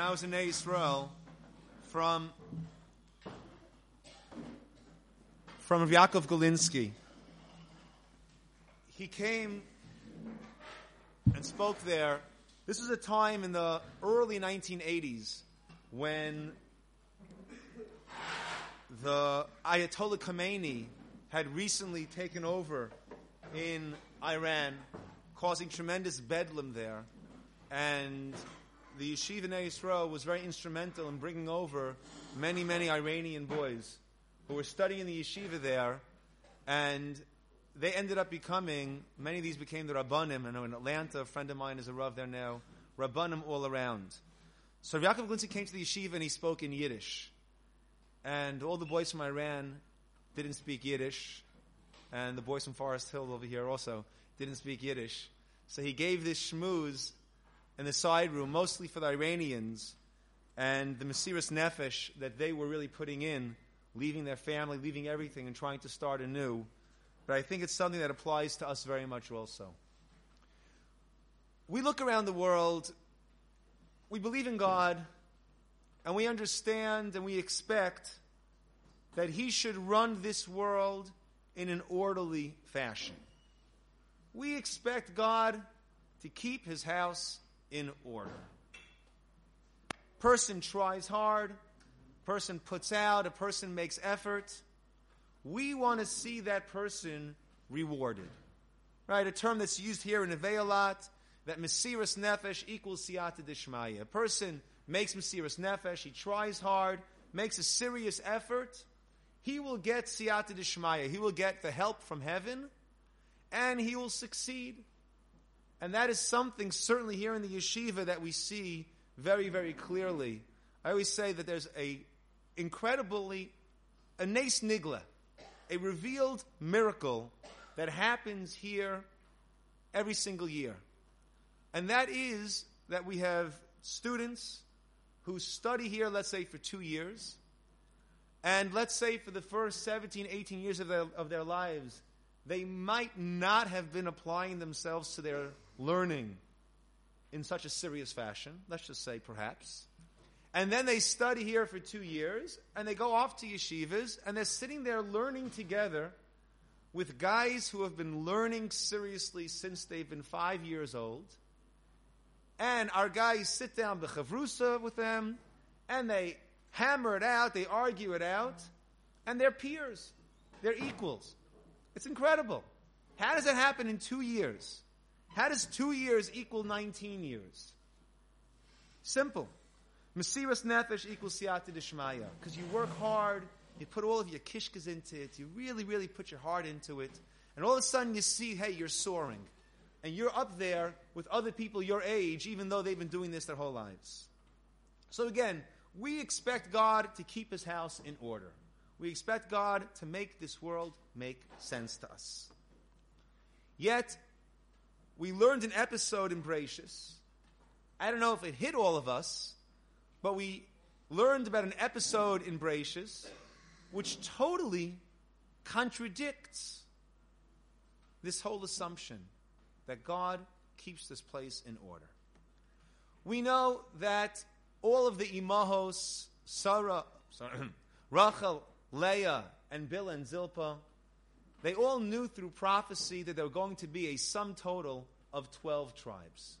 when I was in Israel, from Yaakov Galinsky. He came and spoke there. This was a time in the early 1980s when the Ayatollah Khomeini had recently taken over in Iran, causing tremendous bedlam there. And the yeshiva in Yisrael was very instrumental in bringing over many, many Iranian boys who were studying the yeshiva there. And they ended up becoming, many of these became the Rabbanim. I know in Atlanta, a friend of mine is a Rav there now, Rabbanim all around. So Yaakov Galinsky came to the yeshiva and he spoke in Yiddish. And all the boys from Iran didn't speak Yiddish. And the boys from Forest Hill over here also didn't speak Yiddish. So he gave this shmooze in the side room, mostly for the Iranians, and the Mesiras Nefesh that they were really putting in, leaving their family, leaving everything, and trying to start anew. But I think it's something that applies to us very much also. We look around the world, we believe in God, and we understand and we expect that He should run this world in an orderly fashion. We expect God to keep His house in order. Person tries hard, person puts out, a person makes effort. We want to see that person rewarded. Right? A term that's used here in Neveh a lot, that Mesiras Nefesh equals Siata Dishmaya. A person makes Mesiras Nefesh, he tries hard, makes a serious effort, he will get Siyata Dishmaya. He will get the help from heaven, and he will succeed. And that is something, certainly here in the yeshiva, that we see very, very clearly. I always say that there's a incredibly, a nes nigla, a revealed miracle that happens here every single year. And that is that we have students who study here, let's say, for 2 years, and let's say for the first 17, 18 years of their lives, they might not have been applying themselves to their learning in such a serious fashion, let's just say perhaps. And then they study here for 2 years, and they go off to yeshivas, and they're sitting there learning together with guys who have been learning seriously since they've been 5 years old. And our guys sit down b'chavrusa with them, and they hammer it out, they argue it out, and they're peers, they're equals. It's incredible. How does that happen in 2 years? How does 2 years equal 19 years? Simple. Mesiras Nefesh equals Siyata Dishmaya. Because you work hard, you put all of your kishkas into it, you really, really put your heart into it, and all of a sudden you see, hey, you're soaring. And you're up there with other people your age, even though they've been doing this their whole lives. So again, we expect God to keep His house in order. We expect God to make this world make sense to us. Yet, we learned an episode in Bratius. I don't know if it hit all of us, but we learned about an episode in Bratius which totally contradicts this whole assumption that God keeps this place in order. We know that all of the Imahos, Rachel, Leah, and Bilhah and Zilpah, they all knew through prophecy that there were going to be a sum total of 12 tribes.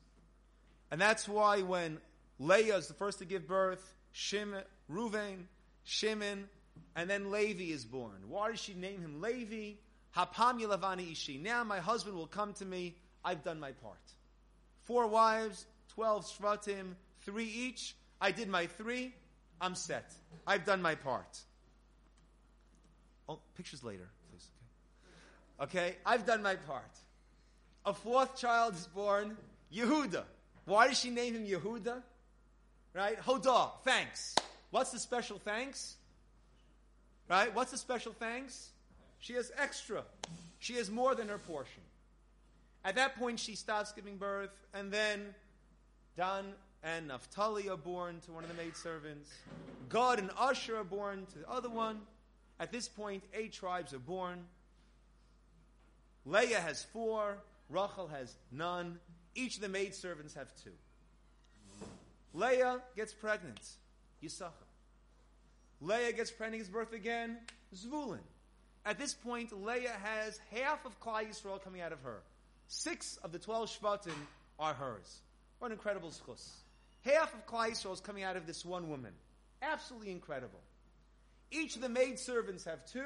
And that's why when Leah is the first to give birth, Reuven, Shimon, and then Levi is born. Why does she name him Levi? Hapam Yelavani Ishi. Now my husband will come to me. I've done my part. 4 wives, 12 Shvatim, 3 each. I did my 3. I'm set. I've done my part. Oh, pictures later, please. Okay, I've done my part. A 4th child is born, Yehuda. Why does she name him Yehuda? Right? Hodah, thanks. What's the special thanks? Right? What's the special thanks? She has extra. She has more than her portion. At that point, she stops giving birth, and then Dan and Naphtali are born to one of the maidservants. God and Asher are born to the other one. At this point, 8 tribes are born. Leah has 4. Rachel has none. Each of the maidservants have 2. Leah gets pregnant, Yisachar. Leah gets pregnant, gives birth again, Zvulin. At this point, Leah has half of Klal Yisrael coming out of her. 6 of the 12 Shvatim are hers. What an incredible schus. Half of Klal Yisrael is coming out of this one woman. Absolutely incredible. Each of the maidservants have 2,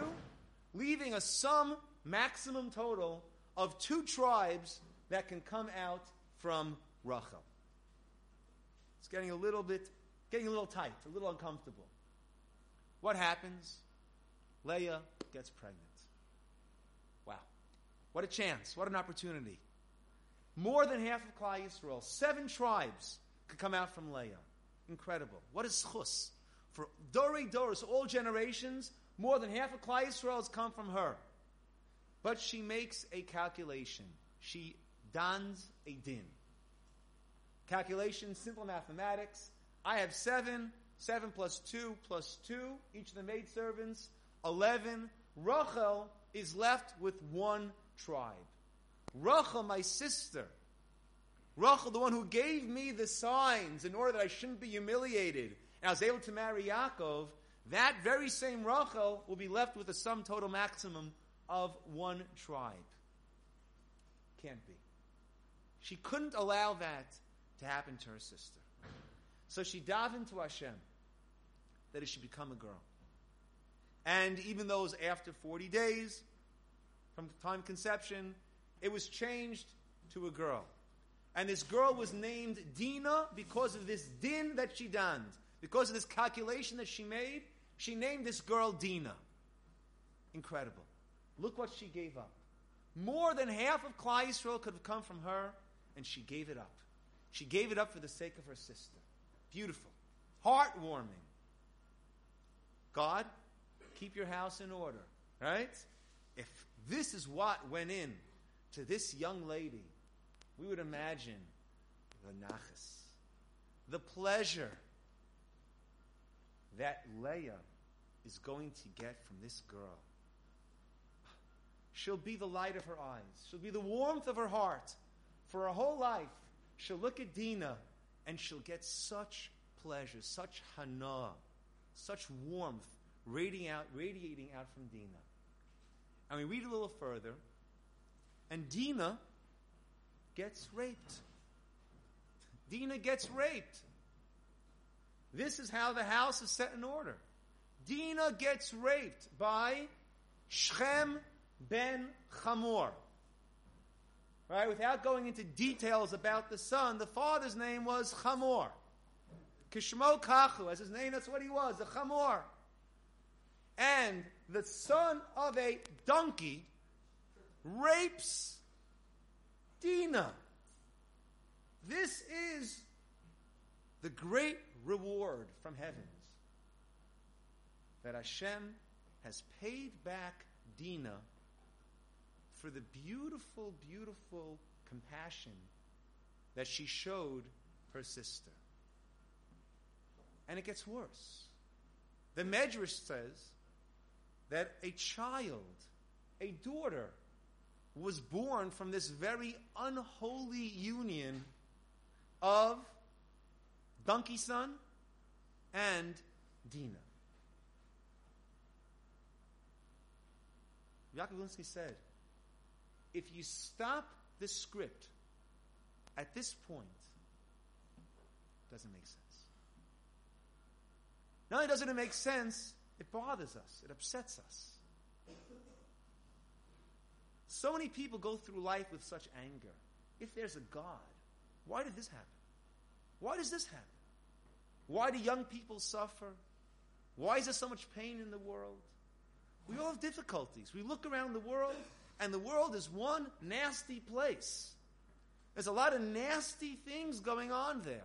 leaving a sum maximum total of 2 tribes that can come out from Rachel. It's getting a little tight, a little uncomfortable. What happens? Leah gets pregnant. Wow. What a chance. What an opportunity. More than half of Klal Yisrael, 7 tribes could come out from Leah. Incredible. What a schus. For Dori Doris, all generations, more than half of Klal Yisrael has come from her. But she makes a calculation. She dons a din. Calculation, simple mathematics. I have 7 + 2 + 2, each of the maidservants, 11. Rachel is left with 1 tribe. Rachel, my sister. Rachel, the one who gave me the signs in order that I shouldn't be humiliated, and I was able to marry Yaakov, that very same Rachel will be left with a sum total maximum of 1 tribe. Can't be. She couldn't allow that to happen to her sister. So she davened to Hashem that it should become a girl. And even though it was after 40 days from time conception, it was changed to a girl. And this girl was named Dina because of this din that she donned. Because of this calculation that she made, she named this girl Dina. Incredible. Look what she gave up. More than half of Klal Yisrael could have come from her, and she gave it up. She gave it up for the sake of her sister. Beautiful. Heartwarming. God, keep your house in order. Right? If this is what went in to this young lady, we would imagine the nachas, the pleasure that Leah is going to get from this girl. She'll be the light of her eyes. She'll be the warmth of her heart. For her whole life, she'll look at Dina and she'll get such pleasure, such hana, such warmth radiating out from Dina. And we read a little further, and Dina gets raped. Dina gets raped. This is how the house is set in order. Dina gets raped by Shechem ben Chamor. Right? Without going into details about the son, the father's name was Chamor. Kishmo Kahu, as his name, that's what he was, a Chamor. And the son of a donkey rapes Dina. This is the great reward from heavens that Hashem has paid back Dina for the beautiful, beautiful compassion that she showed her sister. And it gets worse. The Medrash says that a child, a daughter, was born from this very unholy union of donkey son and Dina. Yaakov Galinsky said, if you stop the script at this point, it doesn't make sense. Not only doesn't it make sense, it bothers us. It upsets us. So many people go through life with such anger. If there's a God, why did this happen? Why does this happen? Why do young people suffer? Why is there so much pain in the world? We all have difficulties. We look around the world, and the world is one nasty place. There's a lot of nasty things going on there.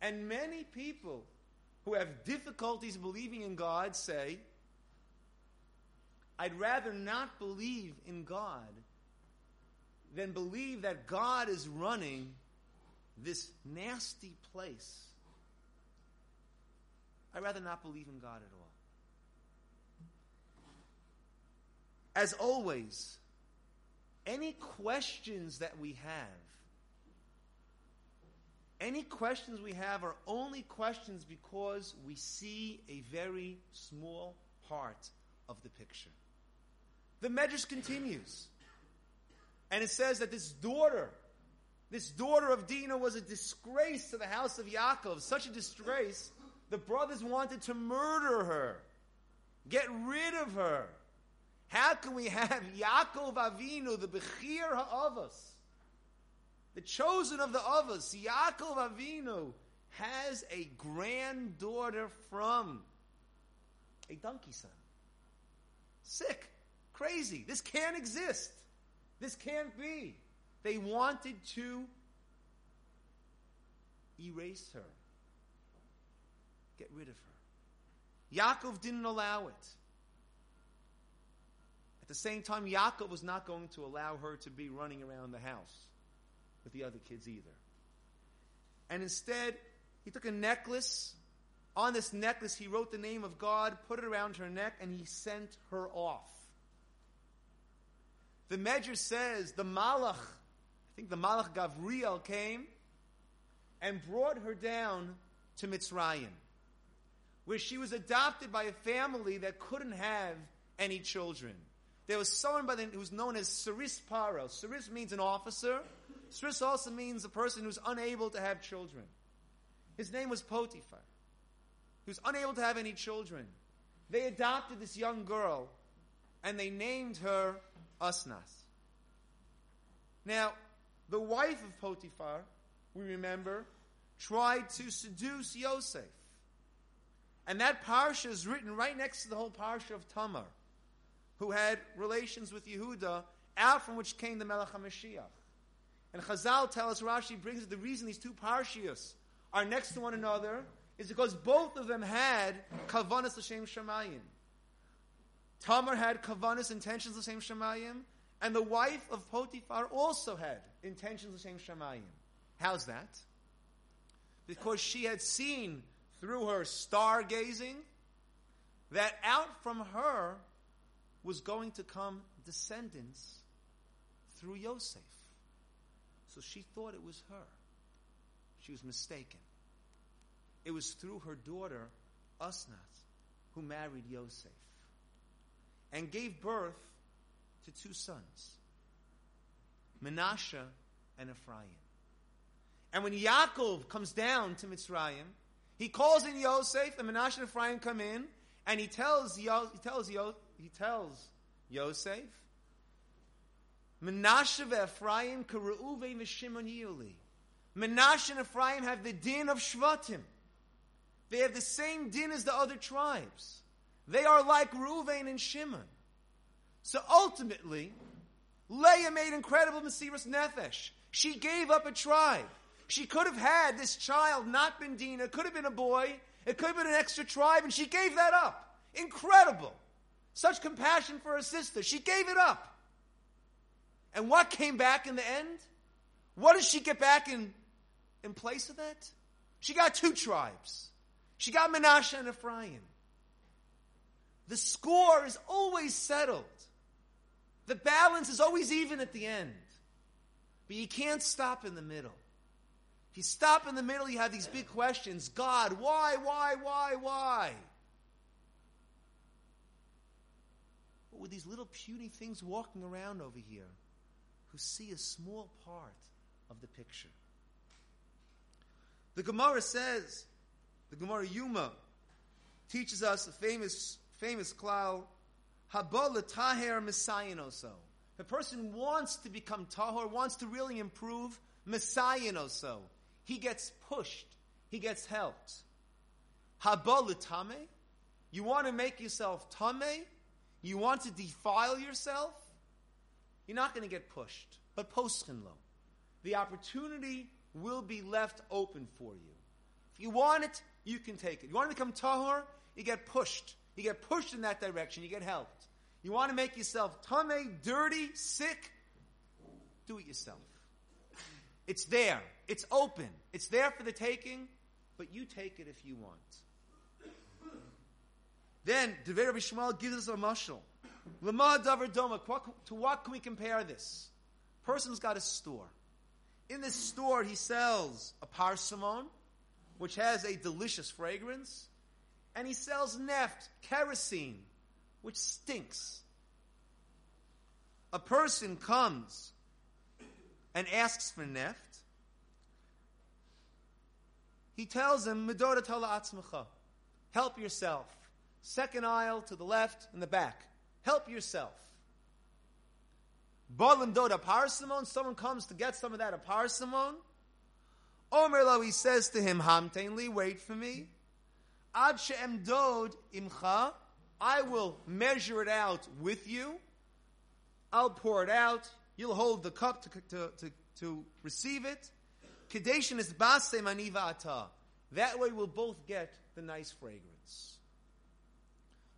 And many people who have difficulties believing in God say, I'd rather not believe in God than believe that God is running this nasty place. I'd rather not believe in God at all. As always, any questions that we have Any questions we have are only questions because we see a very small part of the picture. The Medrash continues. And it says that this daughter of Dinah was a disgrace to the house of Yaakov. Such a disgrace, the brothers wanted to murder her. Get rid of her. How can we have Yaakov Avinu, the Bechir HaAvos, the chosen of the Avos, Yaakov Avinu, has a granddaughter from a donkey son? Sick. Crazy. This can't exist. This can't be. They wanted to erase her. Get rid of her. Yaakov didn't allow it. At the same time, Yaakov was not going to allow her to be running around the house with the other kids either. And instead, he took a necklace. On this necklace, he wrote the name of God, put it around her neck, and he sent her off. The Medrash says the Malach, I think the Malach Gavriel, came and brought her down to Mitzrayim, where she was adopted by a family that couldn't have any children. There was someone by the who was known as Siris Paro. Siris means an officer. Siris also means a person who's unable to have children. His name was Potiphar, who's unable to have any children. They adopted this young girl, and they named her Asnas. Now, the wife of Potiphar, we remember, tried to seduce Yosef. And that parsha is written right next to the whole parsha of Tamar, who had relations with Yehuda, out from which came the Melech HaMashiach. And Chazal tell us, Rashi brings it, the reason these two parshias are next to one another is because both of them had Kavanas L'Shem Shamayim. Tamar had kavanahs, intentions of L'Shem Shamayim, and the wife of Potiphar also had intentions of L'Shem Shamayim. How's that? Because she had seen through her stargazing that out from her was going to come descendants through Yosef. So she thought it was her. She was mistaken. It was through her daughter, Asnat, who married Yosef and gave birth to two sons, Menashe and Ephraim. And when Yaakov comes down to Mitzrayim, he calls in Yosef, and Menashe and Ephraim come in, and he tells Yosef, Menashe and Ephraim k'reuven v'shimon yuli. Menashe and Ephraim have the din of Shvatim. They have the same din as the other tribes. They are like Reuven and Shimon. So ultimately, Leah made incredible Mesiras Nefesh. She gave up a tribe. She could have had this child not been Dinah. It could have been a boy. It could have been an extra tribe, and she gave that up. Incredible. Such compassion for her sister. She gave it up. And what came back in the end? What did she get back in place of that? She got two tribes. She got Menashe and Ephraim. The score is always settled. The balance is always even at the end. But you can't stop in the middle. If you stop in the middle, you have these big questions. God, why? But with these little puny things walking around over here who see a small part of the picture. The Gemara says, the Gemara Yuma teaches us a famous klal, haba l'taher nisayon oso. The person wants to become tahor, wants to really improve nisayon oso. He gets pushed. He gets helped. Haba l'tameh. You want to make yourself tameh? You want to defile yourself? You're not going to get pushed. But poschin lo. The opportunity will be left open for you. If you want it, you can take it. You want to become tahor? You get pushed. You get pushed in that direction. You get helped. You want to make yourself tameh, dirty, sick? Do it yourself. It's there. It's open. It's there for the taking, but you take it if you want. Then, Rabbi Yishmael gives us a mashal. Lama davar doma. To what can we compare this? Person's got a store. In this store, he sells a parsimon, which has a delicious fragrance, and he sells neft, kerosene, which stinks. A person comes and asks for neft. He tells him, Medorat ha'la'atzmecha, help yourself. Second aisle to the left in the back. Help yourself. Balim doda parsimon, someone comes to get some of that, a parsimon. Omer lo, he says to him, Hamtein li, wait for me. Ad she'em dod imcha, I will measure it out with you. I'll pour it out. You'll hold the cup to receive it. Kedeshin is basem ani va'ata. That way we'll both get the nice fragrance.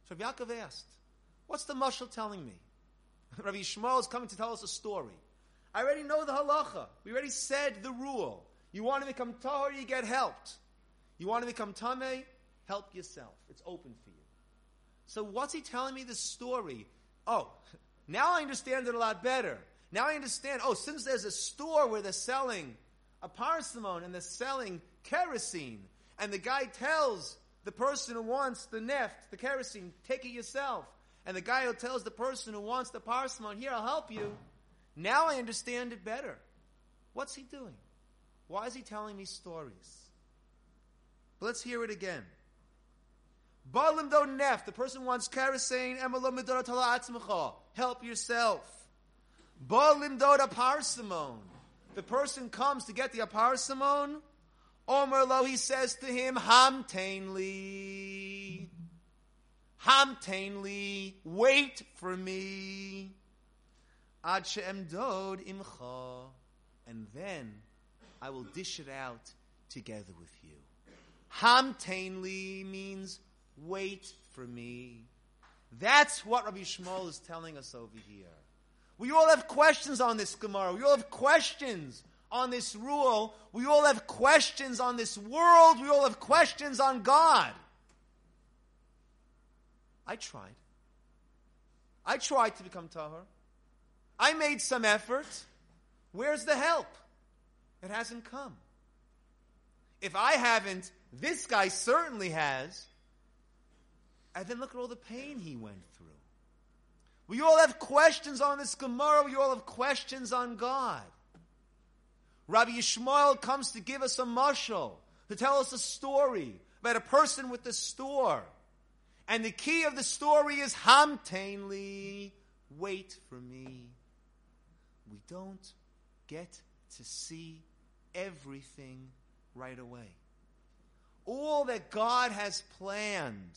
So Yaakov asked, what's the mashal telling me? Rabbi Yishmael is coming to tell us a story. I already know the halacha. We already said the rule. You want to become tahor, you get helped. You want to become tameh, help yourself. It's open for you. So what's he telling me this story? Oh, now I understand it a lot better. Now I understand, since there's a store where they're selling a parsimon and they're selling kerosene, and the guy tells the person who wants the neft, the kerosene, take it yourself. And the guy who tells the person who wants the parsimon, here, I'll help you. Now I understand it better. What's he doing? Why is he telling me stories? But let's hear it again. Balim do neft, the person wants kerosene, emelo medorat ha'la'atzmecha, help yourself. Balim do parsimon, the person comes to get the parsimon. Omer lo, he says to him, Hamtein li. Hamtainly, wait for me. Ad she'em dod imcha. And then I will dish it out together with you. Hamtainly means wait for me. That's what Rabbi Yishmael is telling us over here. We all have questions on this Gemara. We all have questions on this rule. We all have questions on this world. We all have questions on God. I tried to become tahor. I made some effort. Where's the help? It hasn't come. If I haven't, this guy certainly has. And then look at all the pain he went through. We all have questions on this Gemara. We all have questions on God. Rabbi Yishmael comes to give us a mashal, to tell us a story about a person with the store. And the key of the story is Hamtainly, wait for me. We don't get to see everything right away. All that God has planned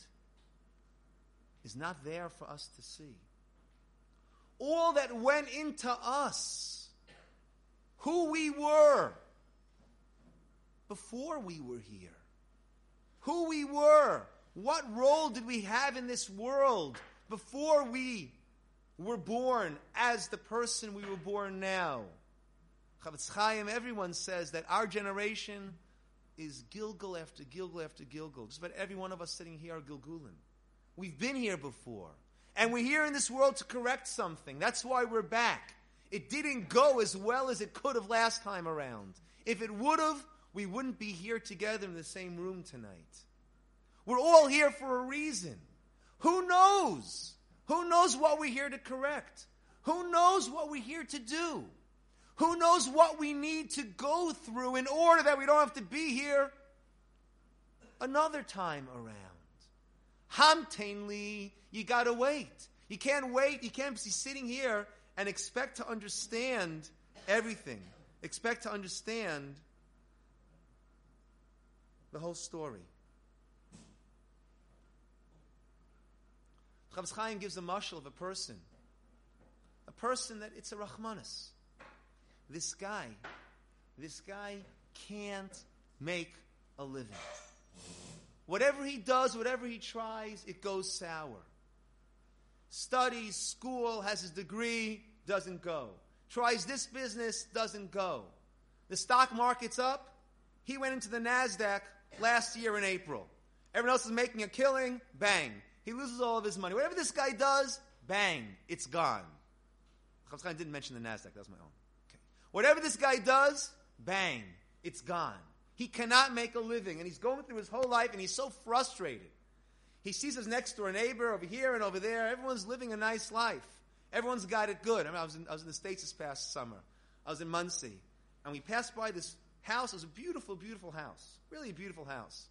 is not there for us to see. All that went into us, who we were before we were here, who we were. What role did we have in this world before we were born as the person we were born now? Chofetz Chaim, everyone says that our generation is Gilgal after Gilgal after Gilgal. Just about every one of us sitting here are Gilgulim. We've been here before. And we're here in this world to correct something. That's why we're back. It didn't go as well as it could have last time around. If it would have, we wouldn't be here together in the same room tonight. We're all here for a reason. Who knows? Who knows what we're here to correct? Who knows what we're here to do? Who knows what we need to go through in order that we don't have to be here another time around? Hamtainly, you gotta wait. You can't wait. You can't be sitting here and expect to understand everything. Expect to understand the whole story. Chofetz Chaim gives a mashal of a person that it's a Rachmanis. This guy can't make a living. Whatever he does, whatever he tries, it goes sour. Studies, school, has his degree, doesn't go. Tries this business, doesn't go. The stock market's up. He went into the NASDAQ last year in April. Everyone else is making a killing, bang. He loses all of his money. Whatever this guy does, bang, it's gone. Chofetz Chaim didn't mention the NASDAQ. That was my own. Okay. Whatever this guy does, bang, it's gone. He cannot make a living, and he's going through his whole life, and he's so frustrated. He sees his next-door neighbor over here and over there. Everyone's living a nice life. Everyone's got it good. I mean, I was in the States this past summer. I was in Muncie, and we passed by this house. It was a beautiful, beautiful house, really a beautiful house.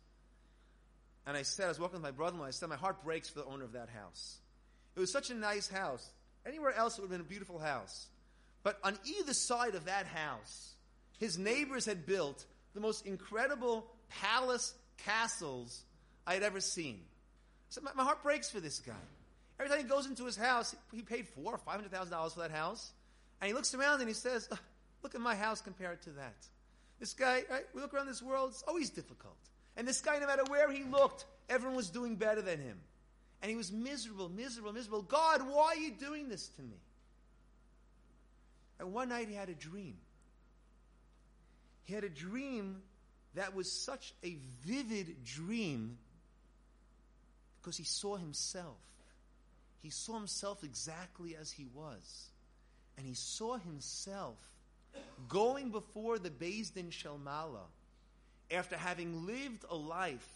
And I was walking with my brother-in-law, I said, my heart breaks for the owner of that house. It was such a nice house. Anywhere else, it would have been a beautiful house. But on either side of that house, his neighbors had built the most incredible palace castles I had ever seen. So my heart breaks for this guy. Every time he goes into his house, he paid $400,000 or $500,000 for that house. And he looks around and he says, look at my house compared to that. This guy, right, we look around this world, it's always difficult. And this guy, no matter where he looked, everyone was doing better than him. And he was miserable, miserable, miserable. God, why are you doing this to me? And one night he had a dream. He had a dream that was such a vivid dream because he saw himself. He saw himself exactly as he was. And he saw himself going before the Bezin Shomala after having lived a life,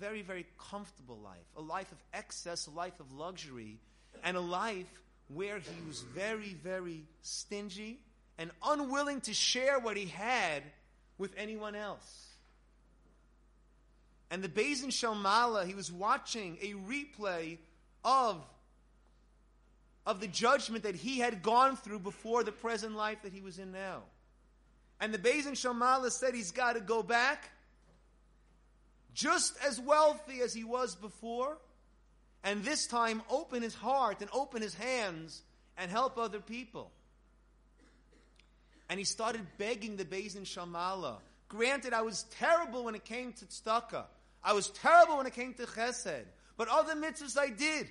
very, very comfortable life, a life of excess, a life of luxury, and a life where he was very, very stingy and unwilling to share what he had with anyone else. And the Bezin Shomala, he was watching a replay of the judgment that he had gone through before the present life that he was in now. And the Bezin Shomala said he's got to go back just as wealthy as he was before, and this time open his heart and open his hands and help other people. And he started begging the Bezin Shomala. Granted, I was terrible when it came to tzedakah. I was terrible when it came to chesed. But other mitzvahs I did.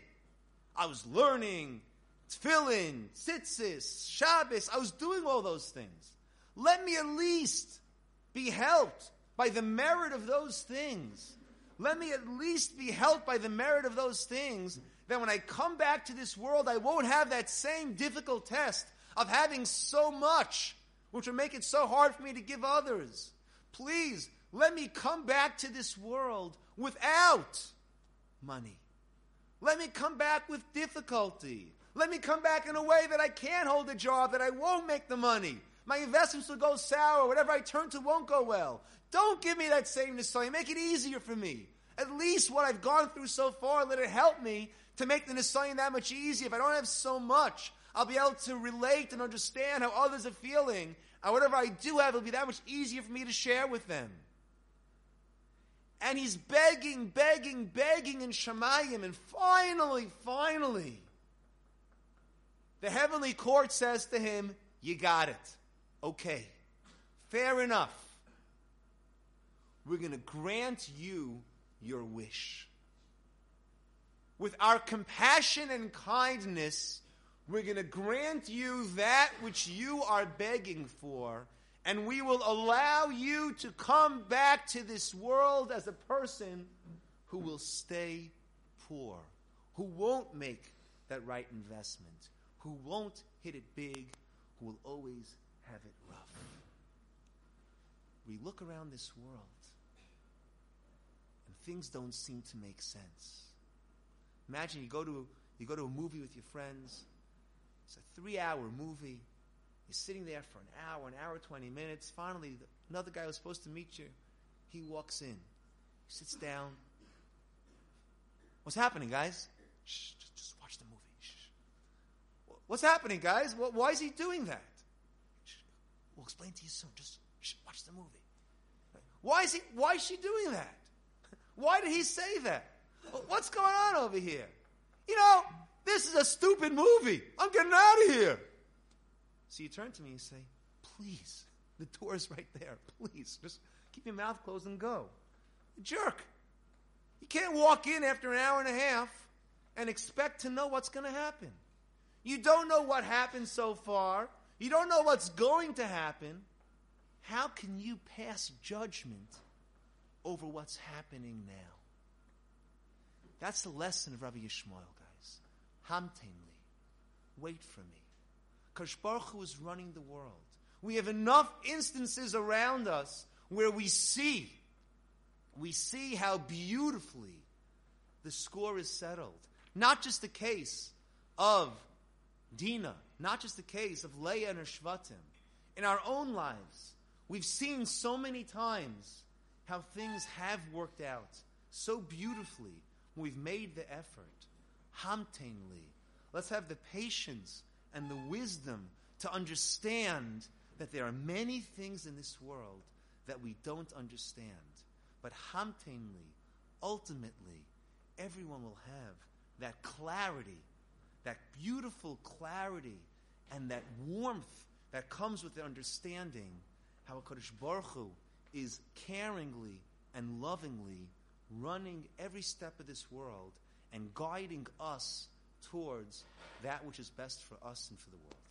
I was learning, tefillin, tzitzis, Shabbos. I was doing all those things. Let me at least be helped by the merit of those things. Let me at least be helped by the merit of those things. Then when I come back to this world, I won't have that same difficult test of having so much, which will make it so hard for me to give others. Please, let me come back to this world without money. Let me come back with difficulty. Let me come back in a way that I can't hold a job, that I won't make the money. My investments will go sour. Whatever I turn to won't go well. Don't give me that same nisayon. Make it easier for me. At least what I've gone through so far, let it help me to make the nisayon that much easier. If I don't have so much, I'll be able to relate and understand how others are feeling. And whatever I do have, it'll be that much easier for me to share with them. And he's begging, begging, begging in Shemayim. And finally, the heavenly court says to him, you got it. Okay, fair enough. We're going to grant you your wish. With our compassion and kindness, we're going to grant you that which you are begging for, and we will allow you to come back to this world as a person who will stay poor, who won't make that right investment, who won't hit it big, who will always have it rough. We look around this world, and things don't seem to make sense. Imagine you go to a movie with your friends. It's a 3-hour movie. You're sitting there for an hour, 20 minutes. Finally, another guy who's supposed to meet you, he walks in. He sits down. What's happening, guys? Shh, just watch the movie. Shh. What's happening, guys? Why is he doing that? Shh. We'll explain to you soon. Just shh, watch the movie. Why is she doing that? Why did he say that? What's going on over here? You know, this is a stupid movie. I'm getting out of here. So you turn to me and say, please, the door is right there. Please, just keep your mouth closed and go. Jerk. You can't walk in after an hour and a half and expect to know what's going to happen. You don't know what happened so far. You don't know what's going to happen. How can you pass judgment over what's happening now? That's the lesson of Rabbi Yishmael, guys. Hamten li. Wait for me. Kadosh Baruch Hu is running the world. We have enough instances around us where we see how beautifully the score is settled. Not just the case of Dinah, not just the case of Leah and her Shvatim. In our own lives, we've seen so many times how things have worked out so beautifully when we've made the effort. Hamtainly. Let's have the patience and the wisdom to understand that there are many things in this world that we don't understand. But hamtainly, ultimately, everyone will have that clarity, that beautiful clarity, and that warmth that comes with the understanding how HaKadosh Baruch Hu is caringly and lovingly running every step of this world and guiding us towards that which is best for us and for the world.